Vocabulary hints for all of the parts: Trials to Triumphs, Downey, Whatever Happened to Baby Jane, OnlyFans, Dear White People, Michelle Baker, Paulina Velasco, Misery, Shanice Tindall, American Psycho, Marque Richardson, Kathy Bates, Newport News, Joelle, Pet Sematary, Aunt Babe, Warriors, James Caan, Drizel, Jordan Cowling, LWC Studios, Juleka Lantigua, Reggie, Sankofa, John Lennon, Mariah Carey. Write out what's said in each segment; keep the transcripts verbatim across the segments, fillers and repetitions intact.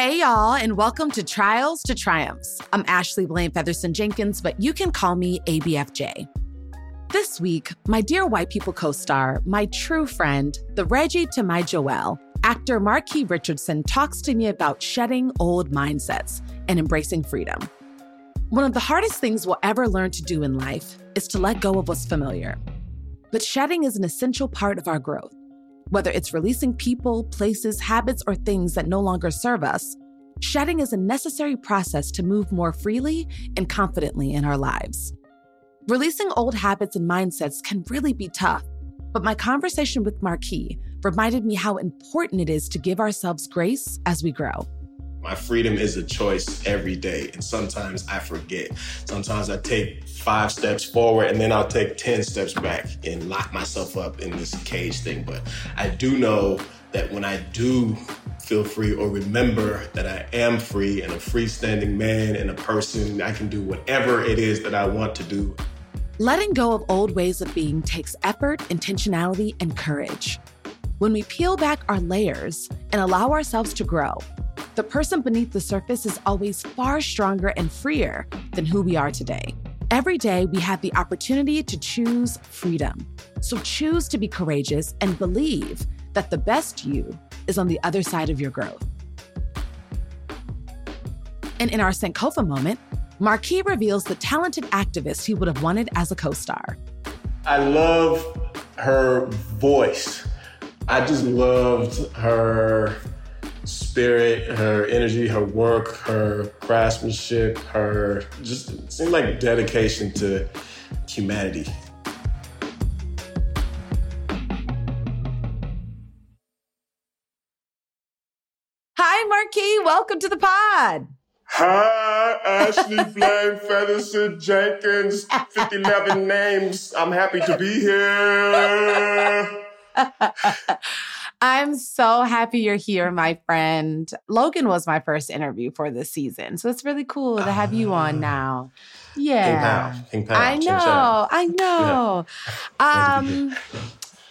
Hey, y'all, and welcome to Trials to Triumphs. I'm Ashley Blaine Featherson Jenkins, but you can call me A B F J. This week, my Dear White People co-star, my true friend, the Reggie to my Joelle, actor Marque Richardson talks to me about shedding old mindsets and embracing freedom. One of the hardest things we'll ever learn to do in life is to let go of what's familiar. But shedding is an essential part of our growth. Whether it's releasing people, places, habits, or things that no longer serve us, shedding is a necessary process to move more freely and confidently in our lives. Releasing old habits and mindsets can really be tough, but my conversation with Marque reminded me how important it is to give ourselves grace as we grow. My freedom is a choice every day, and sometimes I forget. Sometimes I take five steps forward, and then I'll take ten steps back and lock myself up in this cage thing. But I do know that when I do feel free or remember that I am free and a freestanding man and a person, I can do whatever it is that I want to do. Letting go of old ways of being takes effort, intentionality, and courage. When we peel back our layers and allow ourselves to grow, the person beneath the surface is always far stronger and freer than who we are today. Every day, we have the opportunity to choose freedom. So choose to be courageous and believe that the best you is on the other side of your growth. And in our Sankofa moment, Marque reveals the talented activist he would have wanted as a co-star. I love her voice. I just loved her spirit, her energy, her work, her craftsmanship, her just it seemed like dedication to humanity. Hi, Marque. Welcome to the pod. Hi, Ashley Blaine Featherson Jenkins, fifty-eleven names. I'm happy to be here. I'm so happy you're here, my friend. Logan was my first interview for this season, so it's really cool to have uh, you on now. Yeah, ping pong, ping pong, I know, I know. Yeah. Um,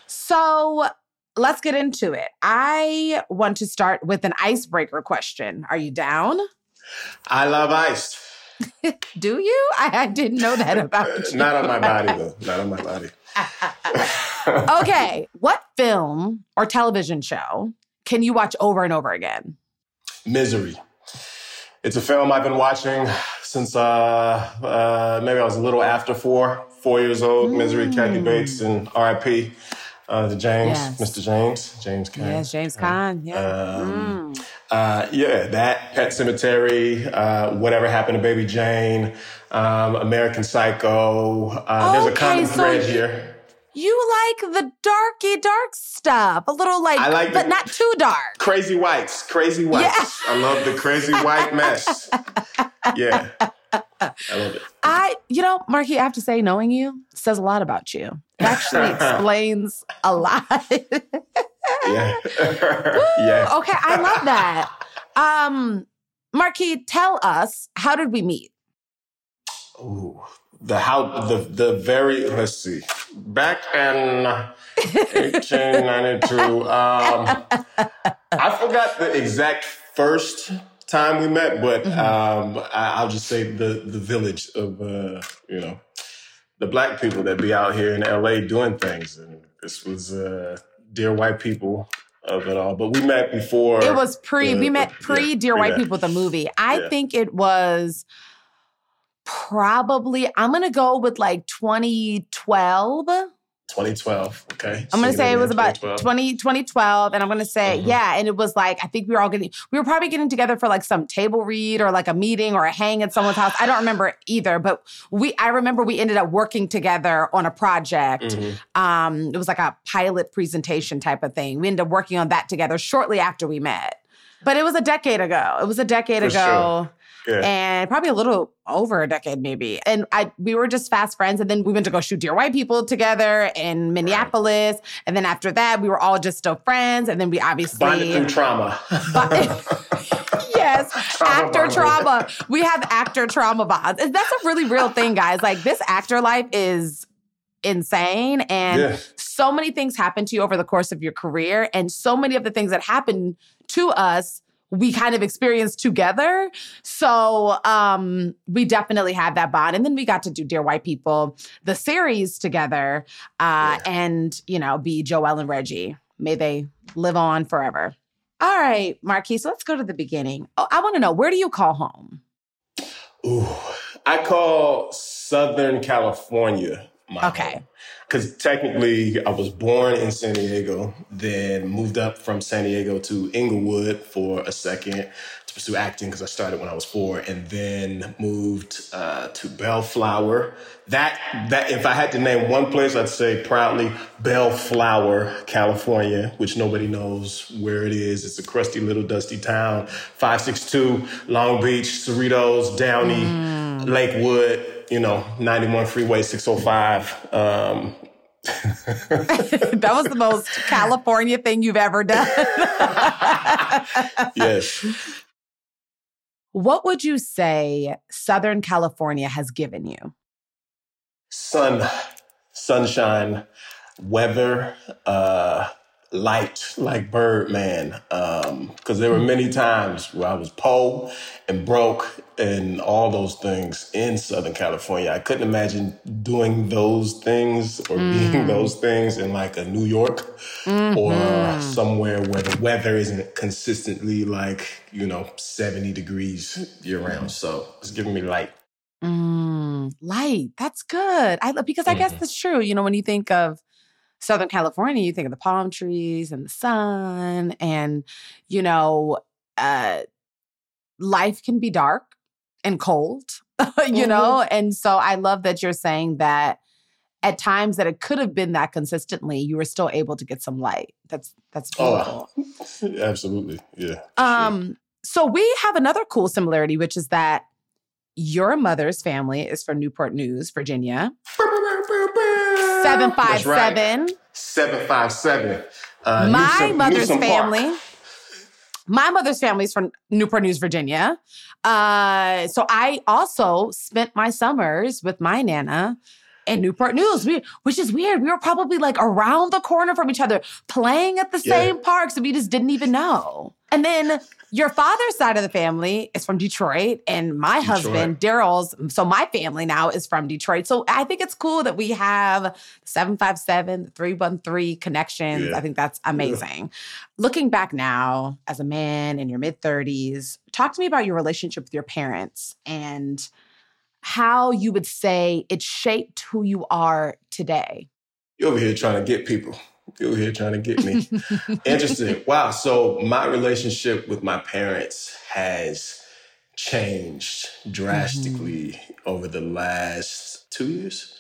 so let's get into it. I want to start with an icebreaker question. Are you down? I love ice. Do you? I, I didn't know that about you. Not on my body, though. Not on my body. Okay, what film or television show can you watch over and over again? Misery. It's a film I've been watching since uh, uh, maybe I was a little after four, four years old. Mm. Misery, Kathy Bates, and R I P Uh, the James, yes. Mister James, James Caan. Yes, James Caan, yeah. Um, mm. uh, yeah, that, Pet Sematary, uh, Whatever Happened to Baby Jane, um, American Psycho. Uh, okay, there's a common so thread here. You like the darky, dark stuff. A little like, I like but the, not too dark. Crazy whites, crazy whites. Yes. I love the crazy white mess. Yeah. I love it. I, you know, Marque, I have to say, knowing you says a lot about you. It actually explains a lot. Yeah. Yes. Okay, I love that. Um, Marque, tell us, how did we meet? Ooh, the how the the very let's see. Back in eighteen ninety-two, um, I forgot the exact first time we met, but mm-hmm. um, I, I'll just say the the village of uh, you know, the Black people that be out here in L A doing things, and this was uh, Dear White People of it all. But we met before. It was pre. The, we met pre yeah, Dear White yeah. People, the movie. I yeah. think it was probably. I'm gonna go with like twenty twelve. twenty twelve, okay. I'm going to say it was about twenty twelve, and I'm going to say, mm-hmm. yeah, and it was like, I think we were all getting, we were probably getting together for like some table read or like a meeting or a hang at someone's house. I don't remember either, but we, I remember we ended up working together on a project. Mm-hmm. Um, it was like a pilot presentation type of thing. We ended up working on that together shortly after we met. But it was a decade ago. It was a decade for ago. Sure. Yeah. And probably a little over a decade, maybe. And I, we were just fast friends. And then we went to go shoot Dear White People together in Minneapolis. Right. And then after that, we were all just still friends. And then we obviously bonded through trauma. Yes, trauma actor bonded. Trauma. We have actor trauma bonds. That's a really real thing, guys. Like this actor life is insane, and yeah. so many things happen to you over the course of your career, and so many of the things that happen to us we kind of experienced together. So um, we definitely had that bond. And then we got to do Dear White People, the series together, uh, yeah. and, you know, be Joelle and Reggie. May they live on forever. All right, Marquise, let's go to the beginning. Oh, I want to know, where do you call home? Ooh, I call Southern California my okay. home. Because technically, I was born in San Diego, then moved up from San Diego to Inglewood for a second to pursue acting because I started when I was four, and then moved uh, to Bellflower. That that if I had to name one place, I'd say proudly Bellflower, California, which nobody knows where it is. It's a crusty little dusty town. five six two, Long Beach, Cerritos, Downey, mm. Lakewood. You know, ninety-one freeway, six oh five. Um. That was the most California thing you've ever done. Yes. What would you say Southern California has given you? Sun, sunshine, weather, uh, light, like Birdman. Um, because there were many times where I was poor and broke and all those things in Southern California. I couldn't imagine doing those things or mm. being those things in like a New York mm-hmm. or somewhere where the weather isn't consistently like, you know, seventy degrees year round. So it's giving me light. Mm, light. That's good. I because I mm-hmm. guess that's true. You know, when you think of Southern California, you think of the palm trees and the sun and, you know, uh, life can be dark and cold, you mm-hmm. know? And so I love that you're saying that at times that it could have been that consistently, you were still able to get some light. That's, that's beautiful. Oh, absolutely. Yeah. Um. Sure. So we have another cool similarity, which is that your mother's family is from Newport News, Virginia. seven five seven. Right. seven five seven. Uh, my Newsom, mother's Newsom family. Park. My mother's family is from Newport News, Virginia. Uh, so I also spent my summers with my Nana in Newport News, we, which is weird. We were probably like around the corner from each other, playing at the yeah. same parks, and we just didn't even know. And then your father's side of the family is from Detroit, and my Detroit. husband, Daryl's, so my family now is from Detroit. So I think it's cool that we have seven five seven, three one three connections. Yeah. I think that's amazing. Yeah. Looking back now, as a man in your mid-thirties, talk to me about your relationship with your parents and how you would say it shaped who you are today. You're over here trying to get people. You're here trying to get me. Interesting. Wow. So my relationship with my parents has changed drastically mm-hmm. over the last two years,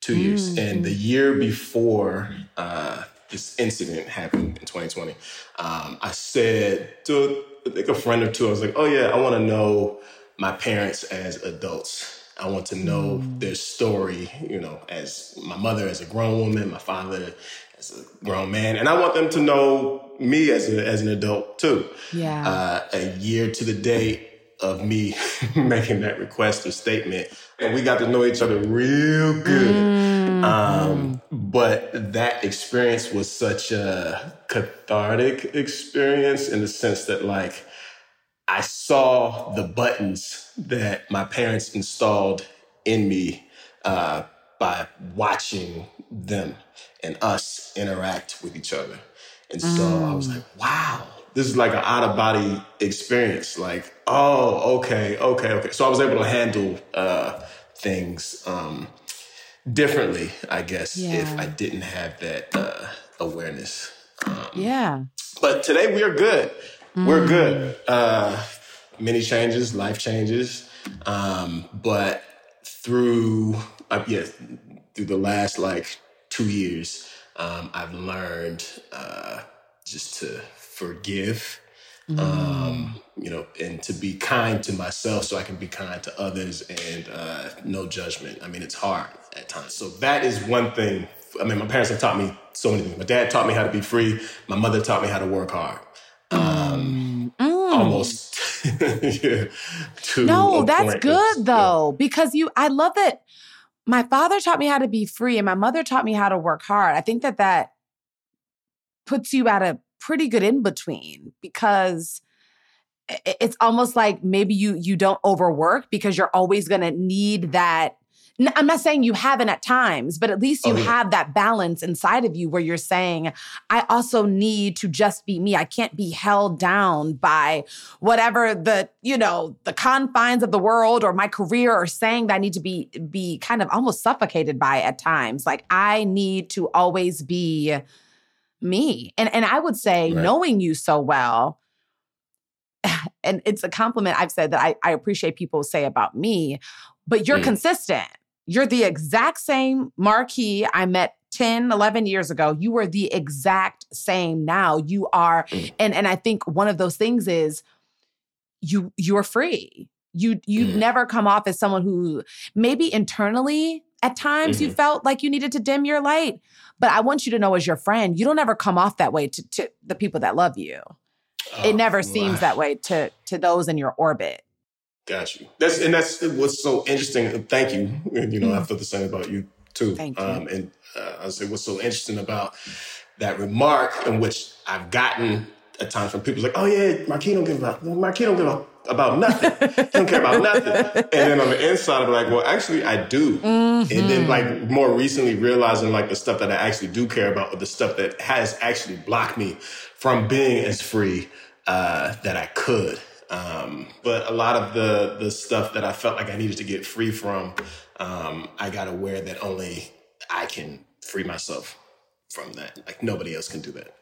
two mm-hmm. years. And the year before uh, this incident happened in twenty twenty, um, I said to I think a friend or two, I was like, oh yeah, I want to know my parents as adults. I want to know their story, you know, as my mother as a grown woman, my father as a grown man. And I want them to know me as a, as an adult, too. Yeah. Uh, a year to the day of me making that request or statement. And we got to know each other real good. Mm. Um, but that experience was such a cathartic experience in the sense that, like, I saw the buttons that my parents installed in me uh, by watching them and us interact with each other. And so mm. I was like, wow, this is like an out-of-body experience. Like, oh, okay, okay, okay. So I was able to handle uh, things um, differently, I guess, yeah. if I didn't have that uh, awareness. Um, yeah. But today we are good. Mm. We're good. Uh, many changes, life changes. Um, but through, uh, yeah, through the last like two years, um, I've learned uh, just to forgive, mm. um, you know, and to be kind to myself so I can be kind to others and uh, no judgment. I mean, it's hard at times. So that is one thing. I mean, my parents have taught me so many things. My dad taught me how to be free. My mother taught me how to work hard. Um, mm. almost. yeah, to no, that's good though, yeah. because you, I love that my father taught me how to be free and my mother taught me how to work hard. I think that that puts you at a pretty good in between because it's almost like maybe you you don't overwork because you're always going to need that. I'm not saying you haven't at times, but at least you oh, yeah. have that balance inside of you where you're saying, I also need to just be me. I can't be held down by whatever the, you know, the confines of the world or my career or saying that I need to be be kind of almost suffocated by at times. Like I need to always be me. And, and I would say right. knowing you so well, and it's a compliment I've said that I, I appreciate people say about me, but you're mm. consistent. You're the exact same Marquis I met ten, eleven years ago. You were the exact same now. You are, and and I think one of those things is you you're free. You you mm-hmm. never come off as someone who maybe internally at times mm-hmm. you felt like you needed to dim your light. But I want you to know as your friend, you don't ever come off that way to, to the people that love you. Oh, it never my. seems that way to to those in your orbit. Got you. That's and that's what's so interesting. Thank you. And, you know, I feel the same about you too. Thank you. Um, and uh, I say what's so interesting about that remark, in which I've gotten at times from people like, "Oh yeah, Marquis don't give about Marquis don't give about, about nothing. He don't care about nothing." And then on the inside, I'm like, "Well, actually, I do." Mm-hmm. And then like more recently, realizing like the stuff that I actually do care about, or the stuff that has actually blocked me from being as free uh, that I could. Um, but a lot of the, the stuff that I felt like I needed to get free from, um, I got aware that only I can free myself from that. Like nobody else can do that.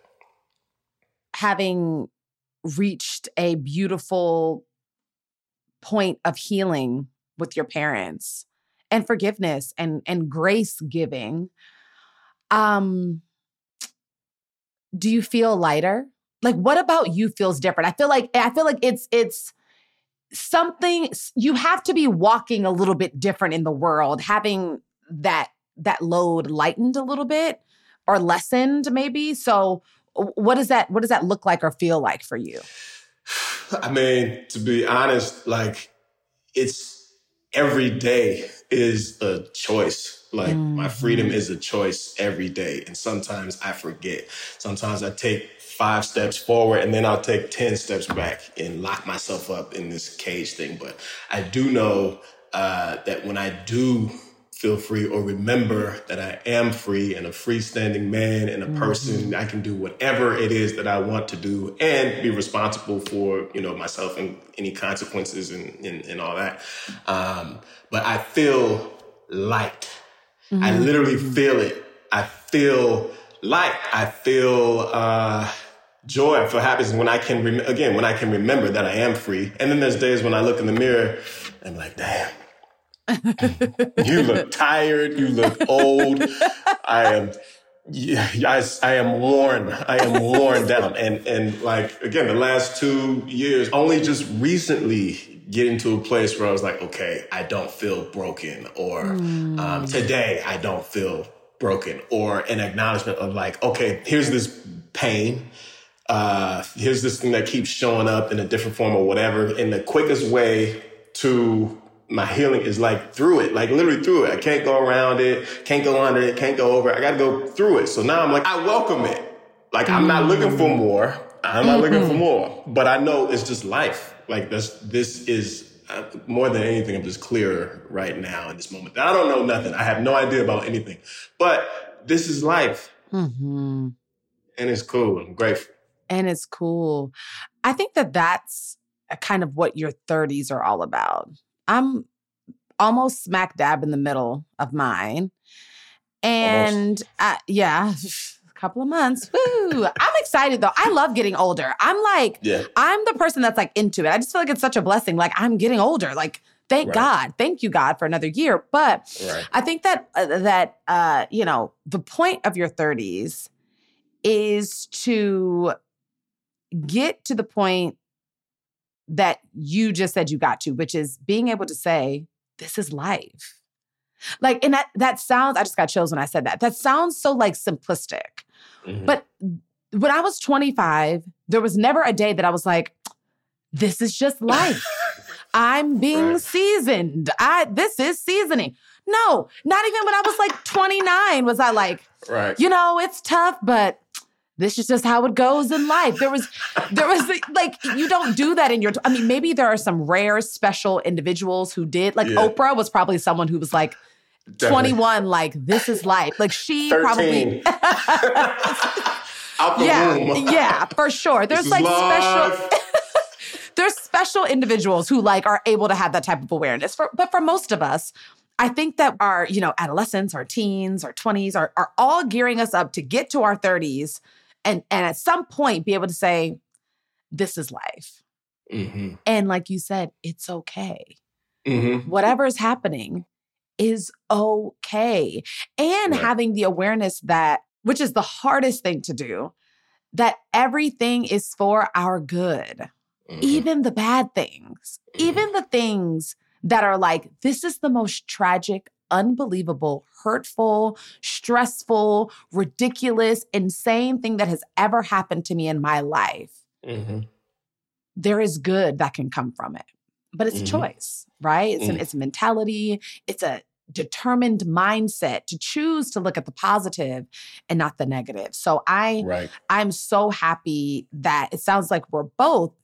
Having reached a beautiful point of healing with your parents and forgiveness and, and grace giving, um, do you feel lighter? Like, what about you feels different? I feel like I feel like it's it's something you have to be walking a little bit different in the world, having that that load lightened a little bit or lessened maybe. So, what does that what does that look like or feel like for you? I mean, to be honest, like it's every day is a choice. Like mm-hmm. my freedom is a choice every day, and sometimes I forget. Sometimes I take five steps forward, and then I'll take ten steps back and lock myself up in this cage thing. But I do know uh, that when I do feel free or remember that I am free and a freestanding man and a person, mm-hmm. I can do whatever it is that I want to do and be responsible for, you know, myself and any consequences and, and, and all that. Um, but I feel light. Mm-hmm. I literally feel it. I feel light. I feel uh, joy. I feel happiness when I can, rem- again, when I can remember that I am free. And then there's days when I look in the mirror and I'm like, damn, you look tired. You look old. I am, I, I am worn. I am worn down. And, and like, again, the last two years, only just recently getting to a place where I was like, okay, I don't feel broken, or mm. um, today I don't feel broken, or an acknowledgement of like, okay, here's this pain. Uh, here's this thing that keeps showing up in a different form or whatever. And the quickest way to my healing is like through it, like literally through it. I can't go around it, can't go under it, can't go over it. I got to go through it. So now I'm like, I welcome it. Like I'm not looking for more. I'm not mm-hmm. looking for more, but I know it's just life. Like this, this is uh, more than anything, I'm just clearer right now in this moment. I don't know nothing. I have no idea about anything, but this is life. Mm-hmm. And it's cool. I'm grateful. And it's cool. I think that that's a kind of what your thirties are all about. I'm almost smack dab in the middle of mine. And I, yeah. couple of months. Woo! I'm excited though. I love getting older. I'm like, yeah. I'm the person that's like into it. I just feel like it's such a blessing. Like I'm getting older. Like, thank right. God. Thank you, God, for another year. But right. I think that, uh, that uh, you know, the point of your thirties is to get to the point that you just said you got to, which is being able to say, this is life. Like, and that, that sounds, I just got chills when I said that. That sounds so like simplistic. Mm-hmm. But when I was twenty-five, there was never a day that I was like, this is just life. I'm being right. seasoned. I This is seasoning. No, not even when I was like twenty-nine was I like, right. you know, it's tough, but this is just how it goes in life. There was, there was like, you don't do that in your, I mean, maybe there are some rare special individuals who did, like yeah. Oprah was probably someone who was like, Definitely. twenty-one, like, this is life. Like, she thirteen. Probably... Out the yeah, room. Yeah, for sure. There's, this like, special... There's special individuals who, like, are able to have that type of awareness. For, but for most of us, I think that our, you know, adolescents, our teens, our twenties are, are all gearing us up to get to our thirties and, and at some point be able to say, this is life. Mm-hmm. And like you said, it's okay. Mm-hmm. Whatever is happening... is okay. And right. having the awareness that, which is the hardest thing to do, that everything is for our good. Mm-hmm. Even the bad things, mm-hmm. even the things that are like, this is the most tragic, unbelievable, hurtful, stressful, ridiculous, insane thing that has ever happened to me in my life. Mm-hmm. There is good that can come from it. But it's mm-hmm. a choice, right? It's, mm-hmm. an, it's a mentality. It's a determined mindset to choose to look at the positive and not the negative. So I, right. I'm so happy that it sounds like we're both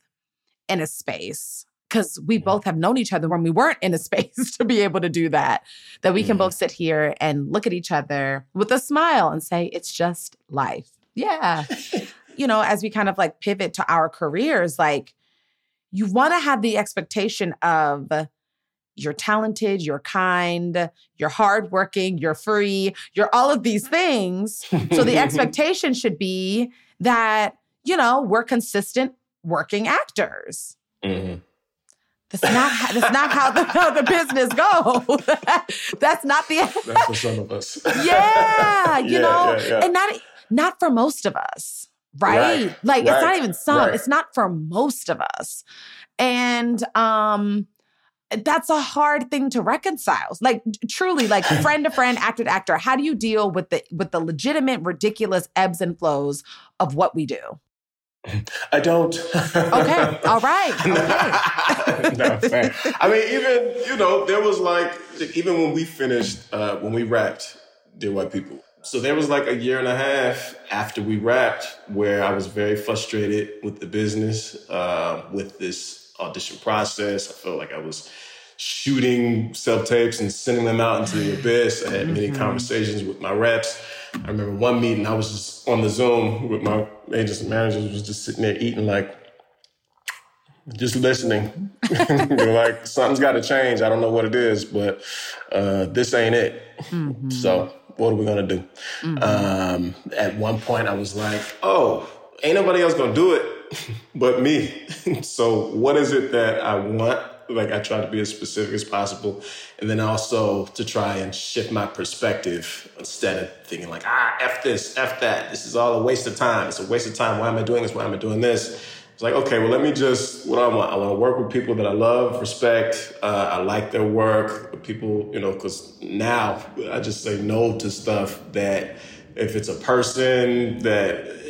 in a space because we mm-hmm. both have known each other when we weren't in a space to be able to do that, that we mm-hmm. can both sit here and look at each other with a smile and say, it's just life. Yeah. You know, as we kind of like pivot to our careers, like, you want to have the expectation of you're talented, you're kind, you're hardworking, you're free, you're all of these things. So the expectation should be that, you know, we're consistent working actors. Mm-hmm. That's not how, that's not how, the, how the business goes. That's not the... That's for some of us. Yeah, you yeah, know, yeah, yeah. and not not for most of us. Right? right? Like, right. it's not even some. Right. It's not for most of us. And um, that's a hard thing to reconcile. Like, truly, like, friend to friend, actor to actor, how do you deal with the with the legitimate, ridiculous ebbs and flows of what we do? I don't. Okay. All right. Okay. No, man. I mean, even, you know, there was like, even when we finished, uh, when we wrapped Dear White People, so there was like a year and a half after we wrapped where I was very frustrated with the business, uh, with this audition process. I felt like I was shooting self-tapes and sending them out into the abyss. I had many mm-hmm. conversations with my reps. I remember one meeting, I was just on the Zoom with my agents and managers, was just sitting there eating, like, just listening. Like, something's got to change. I don't know what it is, but uh, this ain't it. Mm-hmm. So... what are we going to do? Mm-hmm. Um, at one point, I was like, oh, ain't nobody else going to do it but me. So what is it that I want? Like, I try to be as specific as possible. And then also to try and shift my perspective instead of thinking like, ah, F this, F that. This is all a waste of time. It's a waste of time. Why am I doing this? Why am I doing this? It's like, okay, well, let me just, what do I want? I want to work with people that I love, respect. Uh, I like their work. People, you know, because now I just say no to stuff that if it's a person that,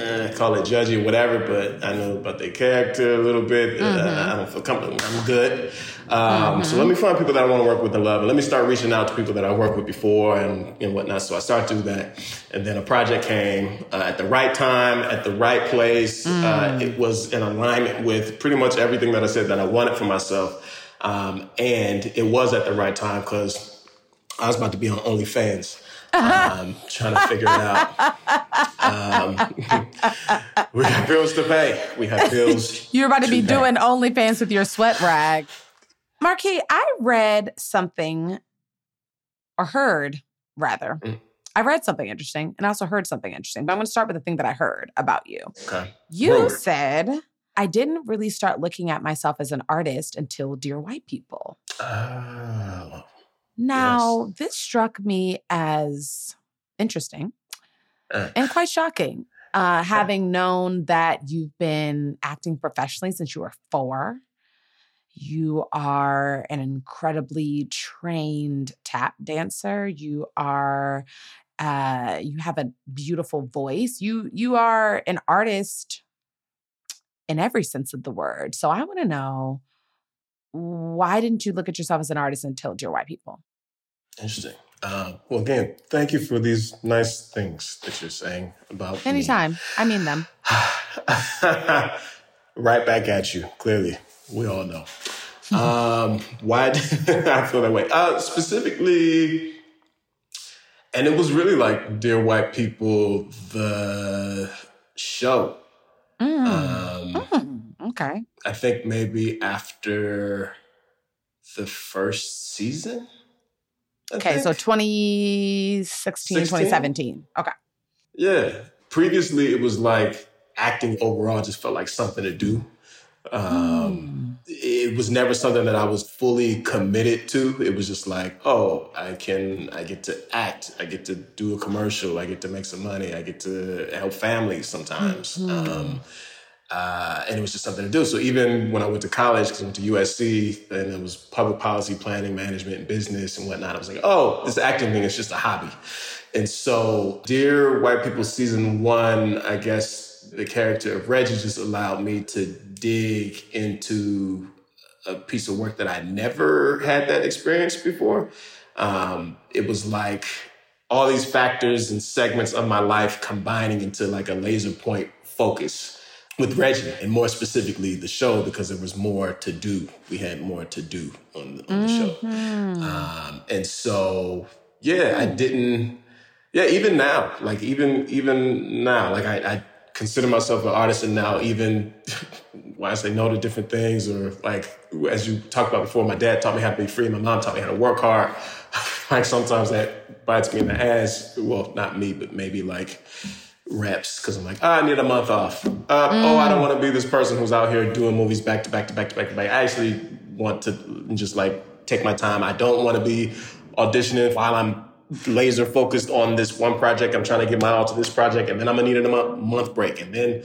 uh, call it judgy, whatever, but I know about their character a little bit. Mm-hmm. Uh, I don't feel comfortable. I'm good. Um, mm-hmm. So let me find people that I want to work with and love. And let me start reaching out to people that I worked with before and, and whatnot. So I started to do that. And then a project came uh, at the right time, at the right place. Mm. Uh, it was in alignment with pretty much everything that I said that I wanted for myself. Um, and it was at the right time because I was about to be on OnlyFans. Um, trying to figure it out. Um, we have bills to pay. We have bills. You're about to be doing OnlyFans with your sweat rag. Marque, I read something, or heard, rather. Mm. I read something interesting, and I also heard something interesting. But I'm going to start with the thing that I heard about you. Okay. You Rumored. said, I didn't really start looking at myself as an artist until Dear White People. Oh. Now, yes. This struck me as interesting uh. and quite shocking, uh, having uh. known that you've been acting professionally since you were four. You are an incredibly trained tap dancer. You are, uh, you have a beautiful voice. You you are an artist in every sense of the word. So I want to know, why didn't you look at yourself as an artist until Dear White People? Interesting. Uh, well, again, thank you for these nice things that you're saying about Anytime. Me. I mean them. Right back at you, clearly. We all know. um, why did I feel that way? Uh, specifically, and it was really like Dear White People, the show. Mm. Um, mm. Okay. I think maybe after the first season. I okay, think. So twenty sixteen, sixteen? twenty seventeen. Okay. Yeah. Previously, it was like acting overall just felt like something to do. Um, mm. It was never something that I was fully committed to. It was just like, oh, I can, I get to act. I get to do a commercial. I get to make some money. I get to help families sometimes. Mm-hmm. Um, uh, and it was just something to do. So even when I went to college, because I went to U S C and it was public policy, planning, management, and business and whatnot, I was like, oh, this acting thing is just a hobby. And so Dear White People season one, I guess, the character of Reggie just allowed me to dig into a piece of work that I never had that experience before. Um, it was like all these factors and segments of my life combining into like a laser point focus with Reggie, and more specifically the show, because there was more to do. We had more to do on the, on the mm-hmm. show. Um, and so, yeah, I didn't, yeah, even now, like even, even now, like I, I, consider myself an artist, and now even when I say no to different things, or like, as you talked about before, my dad taught me how to be free. My mom taught me how to work hard. Like sometimes that bites me in the ass. Well, not me, but maybe like reps. Cause I'm like, oh, I need a month off. Uh, mm. Oh, I don't want to be this person who's out here doing movies back to back to back to back to back. I actually want to just like take my time. I don't want to be auditioning while I'm laser focused on this one project. I'm trying to give my all to this project, and then I'm gonna need a month, month break, and then,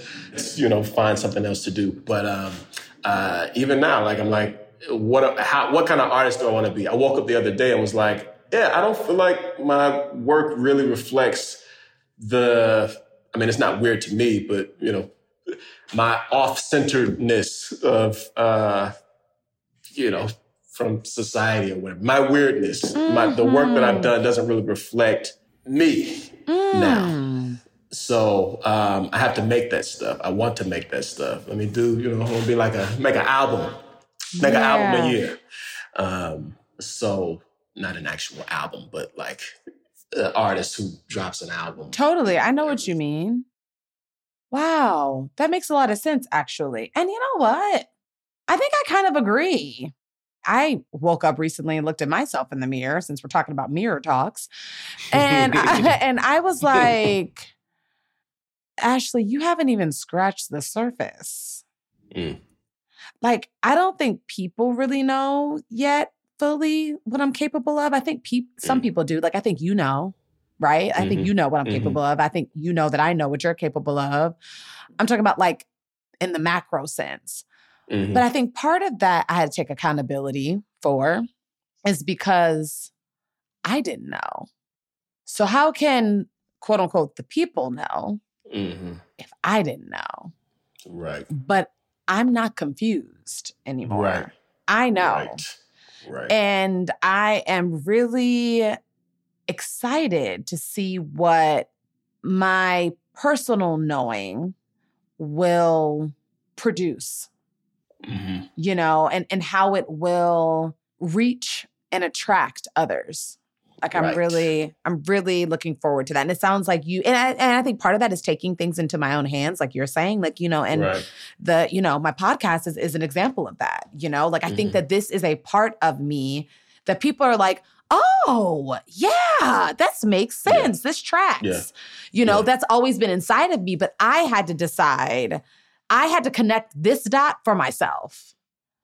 you know, find something else to do. But um, uh, even now, like I'm like, what? How? What kind of artist do I want to be? I woke up the other day and was like, yeah, I don't feel like my work really reflects the. I mean, it's not weird to me, but you know, my off-centeredness of, uh, you know. From society or whatever. My weirdness, mm-hmm. my, the work that I've done doesn't really reflect me mm. now. So um, I have to make that stuff. I want to make that stuff. Let me do, you know, I want to be like a, make an album, make yeah. an album a year. Um, so not an actual album, but like an artist who drops an album. Totally. I know what you mean. Wow. That makes a lot of sense, actually. And you know what? I think I kind of agree. I woke up recently and looked at myself in the mirror, since we're talking about mirror talks. And I, and I was like, Ashley, you haven't even scratched the surface. Mm. Like, I don't think people really know yet fully what I'm capable of. I think pe- some mm. people do. Like, I think you know, right? I mm-hmm. think you know what I'm mm-hmm. capable of. I think you know that I know what you're capable of. I'm talking about like in the macro sense. Mm-hmm. But I think part of that I had to take accountability for is because I didn't know. So how can, quote unquote, the people know mm-hmm. if I didn't know? Right. But I'm not confused anymore. Right. I know. Right. Right. And I am really excited to see what my personal knowing will produce. Mm-hmm. You know, and, and how it will reach and attract others. Like I'm right. really, I'm really looking forward to that. And it sounds like you, and I, and I think part of that is taking things into my own hands, like you're saying, like, you know, and right. the, you know, my podcast is, is an example of that, you know, like I mm-hmm. think that this is a part of me that people are like, oh, yeah, that makes sense. Yeah. This tracks, yeah. you know, yeah. that's always been inside of me, but I had to decide I had to connect this dot for myself.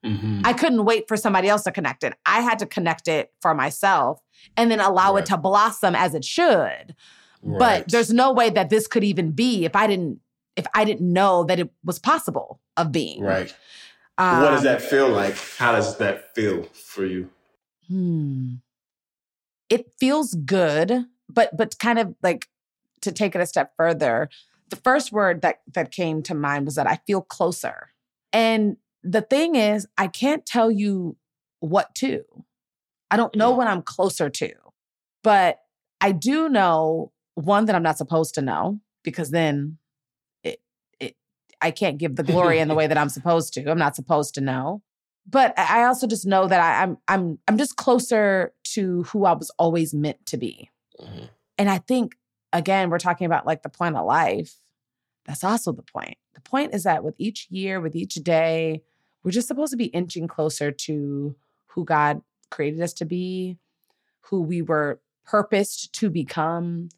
Mm-hmm. I couldn't wait for somebody else to connect it. I had to connect it for myself and then allow right. it to blossom as it should. Right. But there's no way that this could even be if I didn't if I didn't know that it was possible of being. Right. Um, what does that feel like? How does that feel for you? Hmm. It feels good, but but kind of like to take it a step further. The first word that, that came to mind was that I feel closer. And the thing is, I can't tell you what to. I don't know yeah. what I'm closer to. But I do know one that I'm not supposed to know, because then it it I can't give the glory in the way that I'm supposed to. I'm not supposed to know. But I also just know that I, I'm I'm I'm just closer to who I was always meant to be. Mm-hmm. And I think, again, we're talking about like the point of life. That's also the point. The point is that with each year, with each day, we're just supposed to be inching closer to who God created us to be, who we were purposed to become,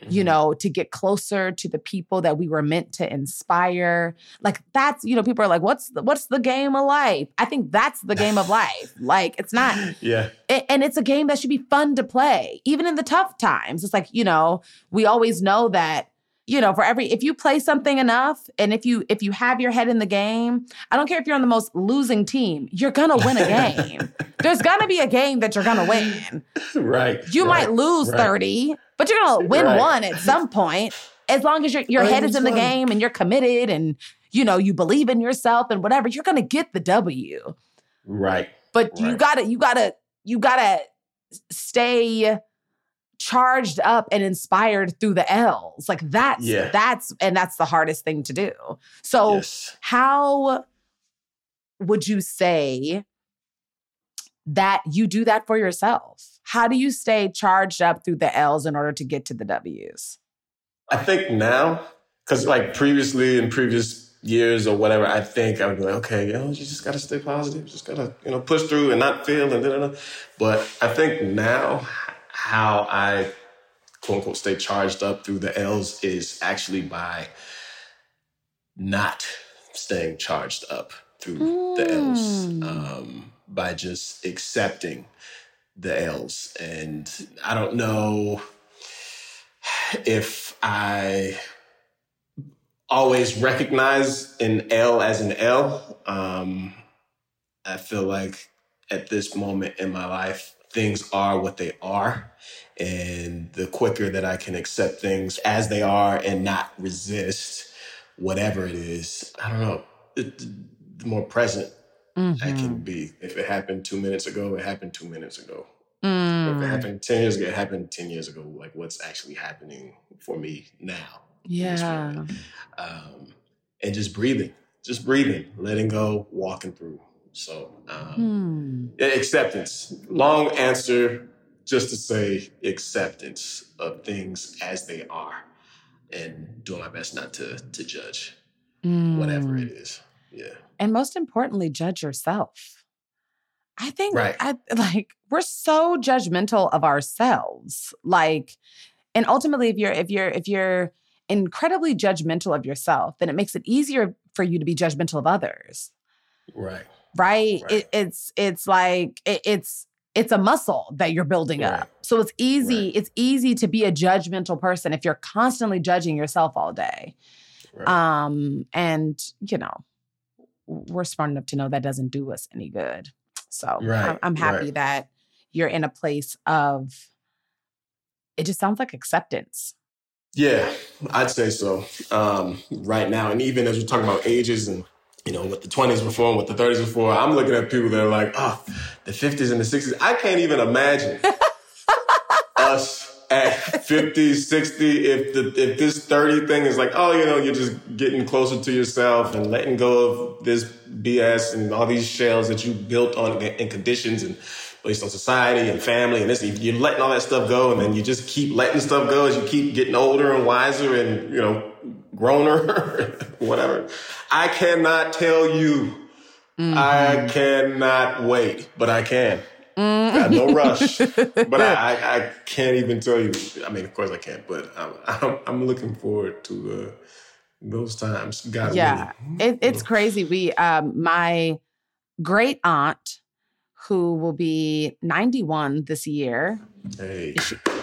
mm-hmm. you know, to get closer to the people that we were meant to inspire. Like that's, you know, people are like, what's the, what's the game of life? I think that's the game of life. Like it's not. Yeah. It, and it's a game that should be fun to play, even in the tough times. It's like, you know, we always know that, you know, for every, if you play something enough and if you, if you have your head in the game, I don't care if you're on the most losing team, you're going to win a game. There's going to be a game that you're going to win. Right. You right, might lose right. thirty, but you're going to win right. one at some point. As long as your, your head is in the game and you're committed and, you know, you believe in yourself and whatever, you're going to get the W. Right. But right. you gotta, you gotta, you gotta stay charged up and inspired through the L's. Like that's, yeah. that's, and that's the hardest thing to do. So yes. how would you say that you do that for yourself? How do you stay charged up through the L's in order to get to the W's? I think now, because like previously in previous years or whatever, I think I would be like, okay, you know, you just got to stay positive. You just got to, you know, push through and not feel and da-da-da. But I think now, how I, quote unquote, stay charged up through the L's is actually by not staying charged up through mm. the L's, um, by just accepting the L's. And I don't know if I always recognize an L as an L. Um, I feel like at this moment in my life, things are what they are, and the quicker that I can accept things as they are and not resist whatever it is, I don't know, the more present mm-hmm. I can be. If it happened two minutes ago, it happened two minutes ago. Mm. If it happened ten years ago, it happened ten years ago. Like, what's actually happening for me now? Yeah. Um, and just breathing, just breathing, letting go, walking through. So um, hmm. acceptance, long answer, just to say acceptance of things as they are and doing my best not to to judge mm. whatever it is. Yeah. And most importantly, judge yourself. I think right. I, like we're so judgmental of ourselves. Like, and ultimately, if you're if you're if you're incredibly judgmental of yourself, then it makes it easier for you to be judgmental of others. Right. Right? Right. It, it's it's like it, it's it's a muscle that you're building right. up. So it's easy. Right. It's easy to be a judgmental person if you're constantly judging yourself all day. Right. Um, and you know, we're smart enough to know that doesn't do us any good. So right. I'm, I'm happy right. that you're in a place of. It just sounds like acceptance. Yeah, I'd say so. Um, right now, and even as we're talking about ages and. You know, with the twenties before, with the thirties before, I'm looking at people that are like, oh, the fifties and the sixties. I can't even imagine us at fifty, sixty, if the if this thirty thing is like, oh, you know, you're just getting closer to yourself and letting go of this B S and all these shells that you built on in conditions and based on society and family and this. You're letting all that stuff go, and then you just keep letting stuff go as you keep getting older and wiser and, you know, growner, whatever. I cannot tell you. Mm-hmm. I cannot wait, but I can. Mm. Got no rush. But I, I, I can't even tell you. I mean, of course I can't, but I'm, I'm, I'm looking forward to uh, those times. God yeah, really. it, it's crazy. We, um, my great aunt, who will be ninety-one this year. Hey.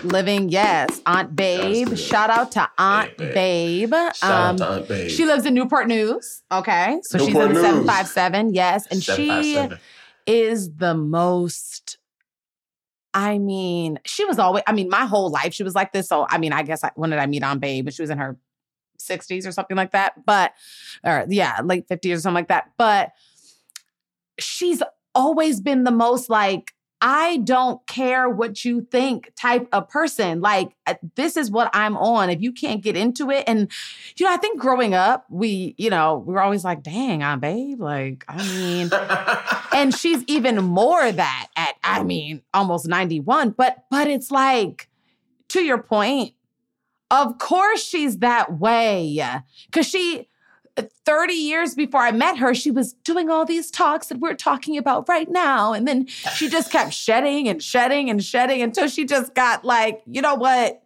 Living, yes, Aunt Babe. Shout out to Aunt hey, Babe. Babe. Shout um, out to Aunt Babe. She lives in Newport News, okay? So Newport she's in News. seven five seven, yes. And she is the most, I mean, she was always, I mean, my whole life she was like this. So, I mean, I guess I, when did I meet Aunt Babe? But she was in her sixties or something like that. But, or yeah, late fifties or something like that. But she's always been the most like, I don't care what you think type of person. Like, this is what I'm on. If you can't get into it. And, you know, I think growing up, we, you know, we were always like, dang, Aunt Babe. Like, I mean, and she's even more that at, I mean, almost ninety-one. But, but it's like, to your point, of course she's that way. Because she... thirty years before I met her, she was doing all these talks that we're talking about right now. And then she just kept shedding and shedding and shedding until she just got like, you know what?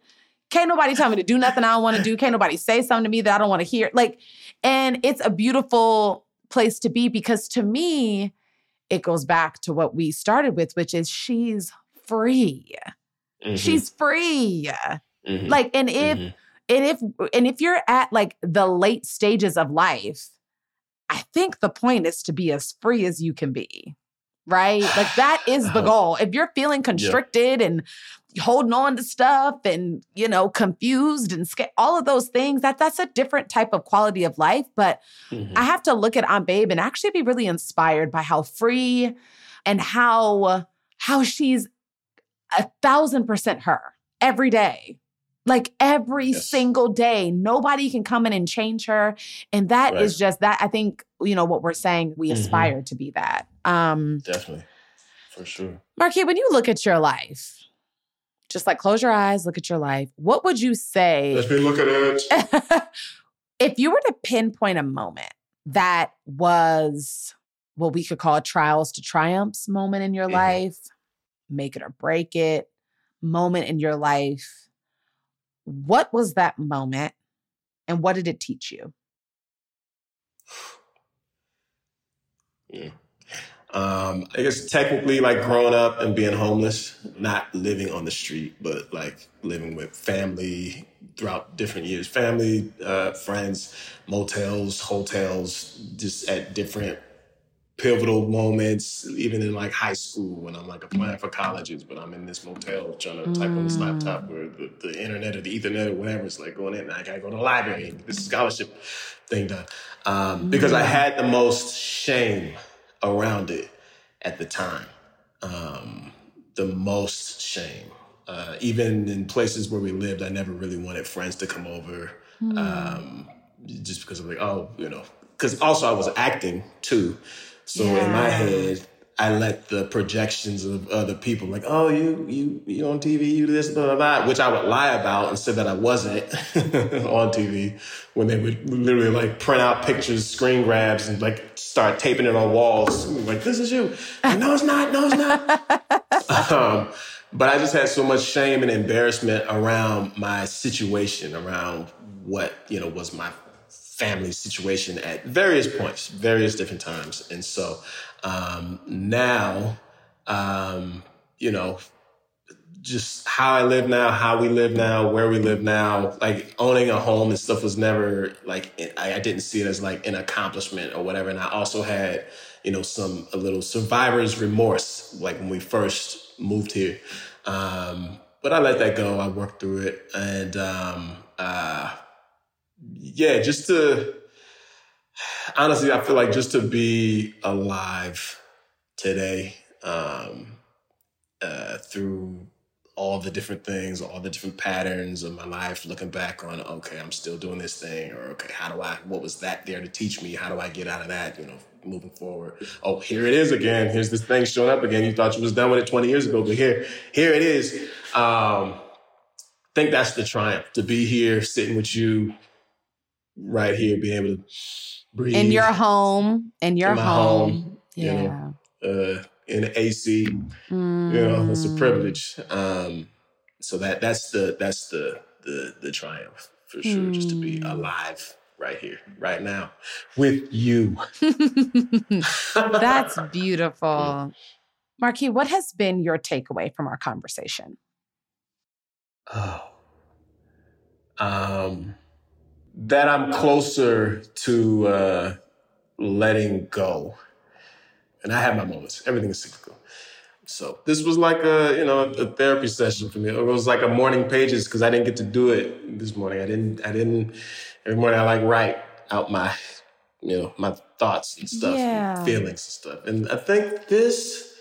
Can't nobody tell me to do nothing I don't want to do. Can't nobody say something to me that I don't want to hear. Like, and it's a beautiful place to be because to me, it goes back to what we started with, which is she's free. Mm-hmm. She's free. Mm-hmm. Like, and if... Mm-hmm. And if and if you're at like the late stages of life, I think the point is to be as free as you can be, right? Like that is the goal. If you're feeling constricted yeah. and holding on to stuff and, you know, confused and scared, all of those things, that that's a different type of quality of life. But mm-hmm. I have to look at Aunt Babe and actually be really inspired by how free and how how she's a thousand percent her every day. Like every yes. single day, nobody can come in and change her. And that right. is just that. I think, you know, what we're saying, we mm-hmm. aspire to be that. Um, Definitely. For sure. Marque, when you look at your life, just like close your eyes, look at your life. What would you say? Let me look at it. If you were to pinpoint a moment that was what we could call a trials to triumphs moment in your mm-hmm. life, make it or break it moment in your life, what was that moment and what did it teach you? Yeah. Um, I guess technically like growing up and being homeless, not living on the street, but like living with family throughout different years, family, uh, friends, motels, hotels, just at different pivotal moments, even in like high school when I'm like applying for colleges, but I'm in this motel trying to type mm. on this laptop or the, the internet or the ethernet or whatever. It's like going in and I gotta go to the library and get this scholarship thing done. Um, mm. Because I had the most shame around it at the time. Um, the most shame. Uh, even in places where we lived, I never really wanted friends to come over mm. um, just because of like, oh, you know, because also I was acting too. So yeah. in my head, I let the projections of other people, like, oh, you you you on T V, you this, blah, blah, blah, which I would lie about and said that I wasn't on T V when they would literally, like, print out pictures, screen grabs, and, like, start taping it on walls. Like, this is you. Like, no, it's not. No, it's not. um, but I just had so much shame and embarrassment around my situation, around what, you know, was my family situation at various points, various different times. And so um, now, um, you know, just how I live now, how we live now, where we live now, like owning a home and stuff was never like, I didn't see it as like an accomplishment or whatever. And I also had, you know, some, a little survivor's remorse, like when we first moved here. Um, but I let that go. I worked through it. And, um, uh, yeah, just to, honestly, I feel like just to be alive today um, uh, through all the different things, all the different patterns of my life, looking back on, okay, I'm still doing this thing, or okay, how do I, what was that there to teach me? How do I get out of that, you know, moving forward? Oh, here it is again. Here's this thing showing up again. You thought you was done with it twenty years ago, but here, here it is. Um, I think that's the triumph, to be here, sitting with you, right here, being able to breathe in your home, in your in home. home, yeah, you know, uh, in A C, mm. you know, it's a privilege. Um, so that that's the that's the the, the triumph for sure, mm. just to be alive right here, right now, with you. That's beautiful, Marque. What has been your takeaway from our conversation? Oh, um. That I'm closer to uh, letting go. And I have my moments. Everything is cyclical. So this was like a, you know, a therapy session for me. It was like a morning pages because I didn't get to do it this morning. I didn't, I didn't, every morning I like write out my, you know, my thoughts and stuff, yeah. and feelings and stuff. And I think this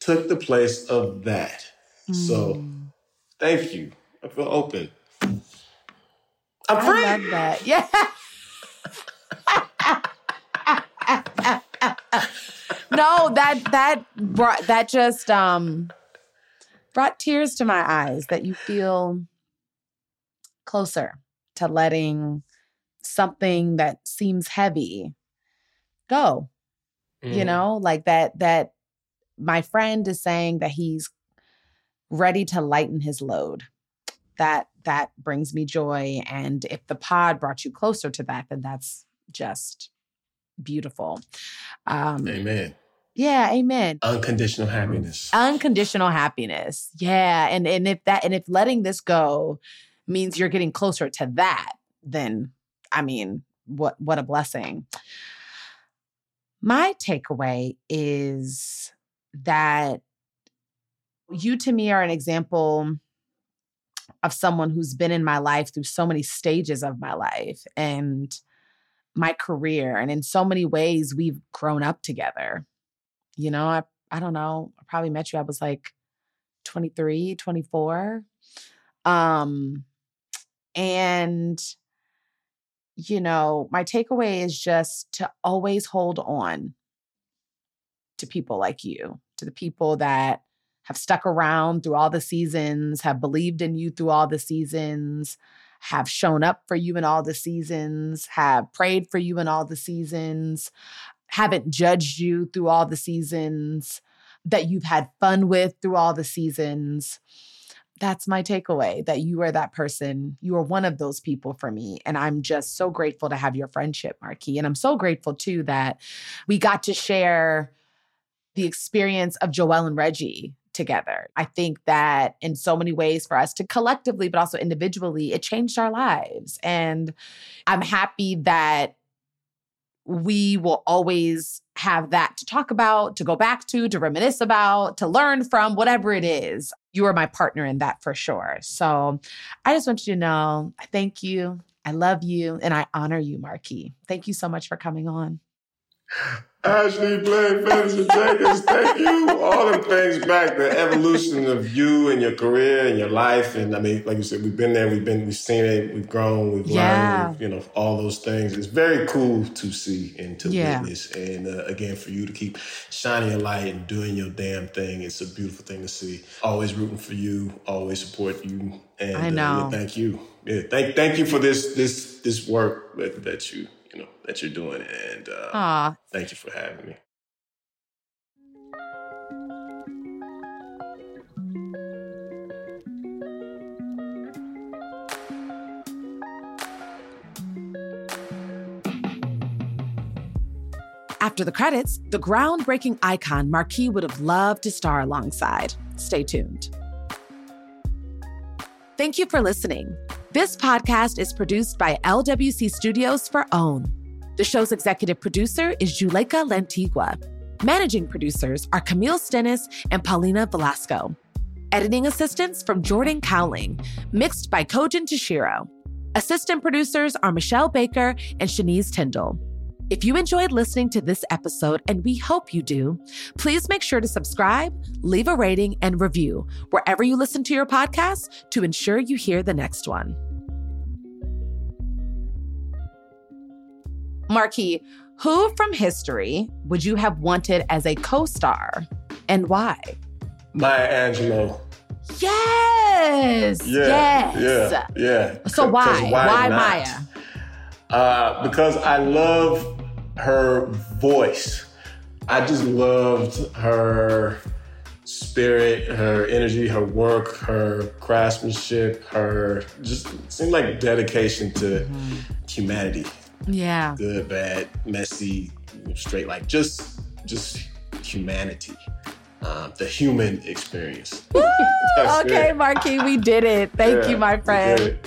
took the place of that. Mm. So thank you. I feel open. I'm I free. I love that. Yeah. No, that that brought that just um brought tears to my eyes that you feel closer to letting something that seems heavy go. Mm. You know, like that that my friend is saying that he's ready to lighten his load. That that brings me joy. And if the pod brought you closer to that, then that's just beautiful. Um, amen. Yeah, amen. Unconditional happiness. Unconditional happiness. Yeah. And and if that and if letting this go means you're getting closer to that, then I mean, what what a blessing. My takeaway is that you to me are an example of someone who's been in my life through so many stages of my life and my career. And in so many ways, we've grown up together. You know, I, I don't know. I probably met you. I was like twenty-three, twenty-four. Um, and, you know, my takeaway is just to always hold on to people like you, to the people that have stuck around through all the seasons, have believed in you through all the seasons, have shown up for you in all the seasons, have prayed for you in all the seasons, haven't judged you through all the seasons, that you've had fun with through all the seasons. That's my takeaway, that you are that person. You are one of those people for me. And I'm just so grateful to have your friendship, Marquis. And I'm so grateful, too, that we got to share the experience of Joelle and Reggie together. I think that in so many ways for us to collectively, but also individually, it changed our lives. And I'm happy that we will always have that to talk about, to go back to, to reminisce about, to learn from, whatever it is. You are my partner in that for sure. So I just want you to know, I thank you. I love you. And I honor you, Marquis. Thank you so much for coming on. Ashley Blaine Featherson Jenkins, thank you. All the things back, the evolution of you and your career and your life. And I mean, like you said, we've been there, we've been, we've seen it, we've grown, we've yeah. learned, we've, you know, all those things. It's very cool to see and to yeah. witness. And uh, again, for you to keep shining a light and doing your damn thing, it's a beautiful thing to see. Always rooting for you, always support you. And I know. Uh, yeah, thank you. Yeah, thank, thank you for this, this, this work that, that you. You know, that you're doing. And uh, thank you for having me. After the credits, the groundbreaking icon Marquis would have loved to star alongside. Stay tuned. Thank you for listening. This podcast is produced by L W C Studios for OWN. The show's executive producer is Juleka Lantigua. Managing producers are Camille Stennis and Paulina Velasco. Editing assistance from Jordan Cowling, mixed by Kojin Tashiro. Assistant producers are Michelle Baker and Shanice Tindall. If you enjoyed listening to this episode, and we hope you do, please make sure to subscribe, leave a rating, and review wherever you listen to your podcasts to ensure you hear the next one. Marquis, who from history would you have wanted as a co-star, and why? Maya Angelou. Yes! Yeah, yes! Yeah, yeah. So why? Why, why Maya? Uh, because I love her voice. I just loved her spirit, her energy, her work, her craftsmanship, her just seemed like dedication to mm-hmm. humanity. Yeah. Good, bad, messy, straight, like just just humanity. Um, the human experience. Woo! Okay, Marquis, we did it. Thank yeah, you, my friend.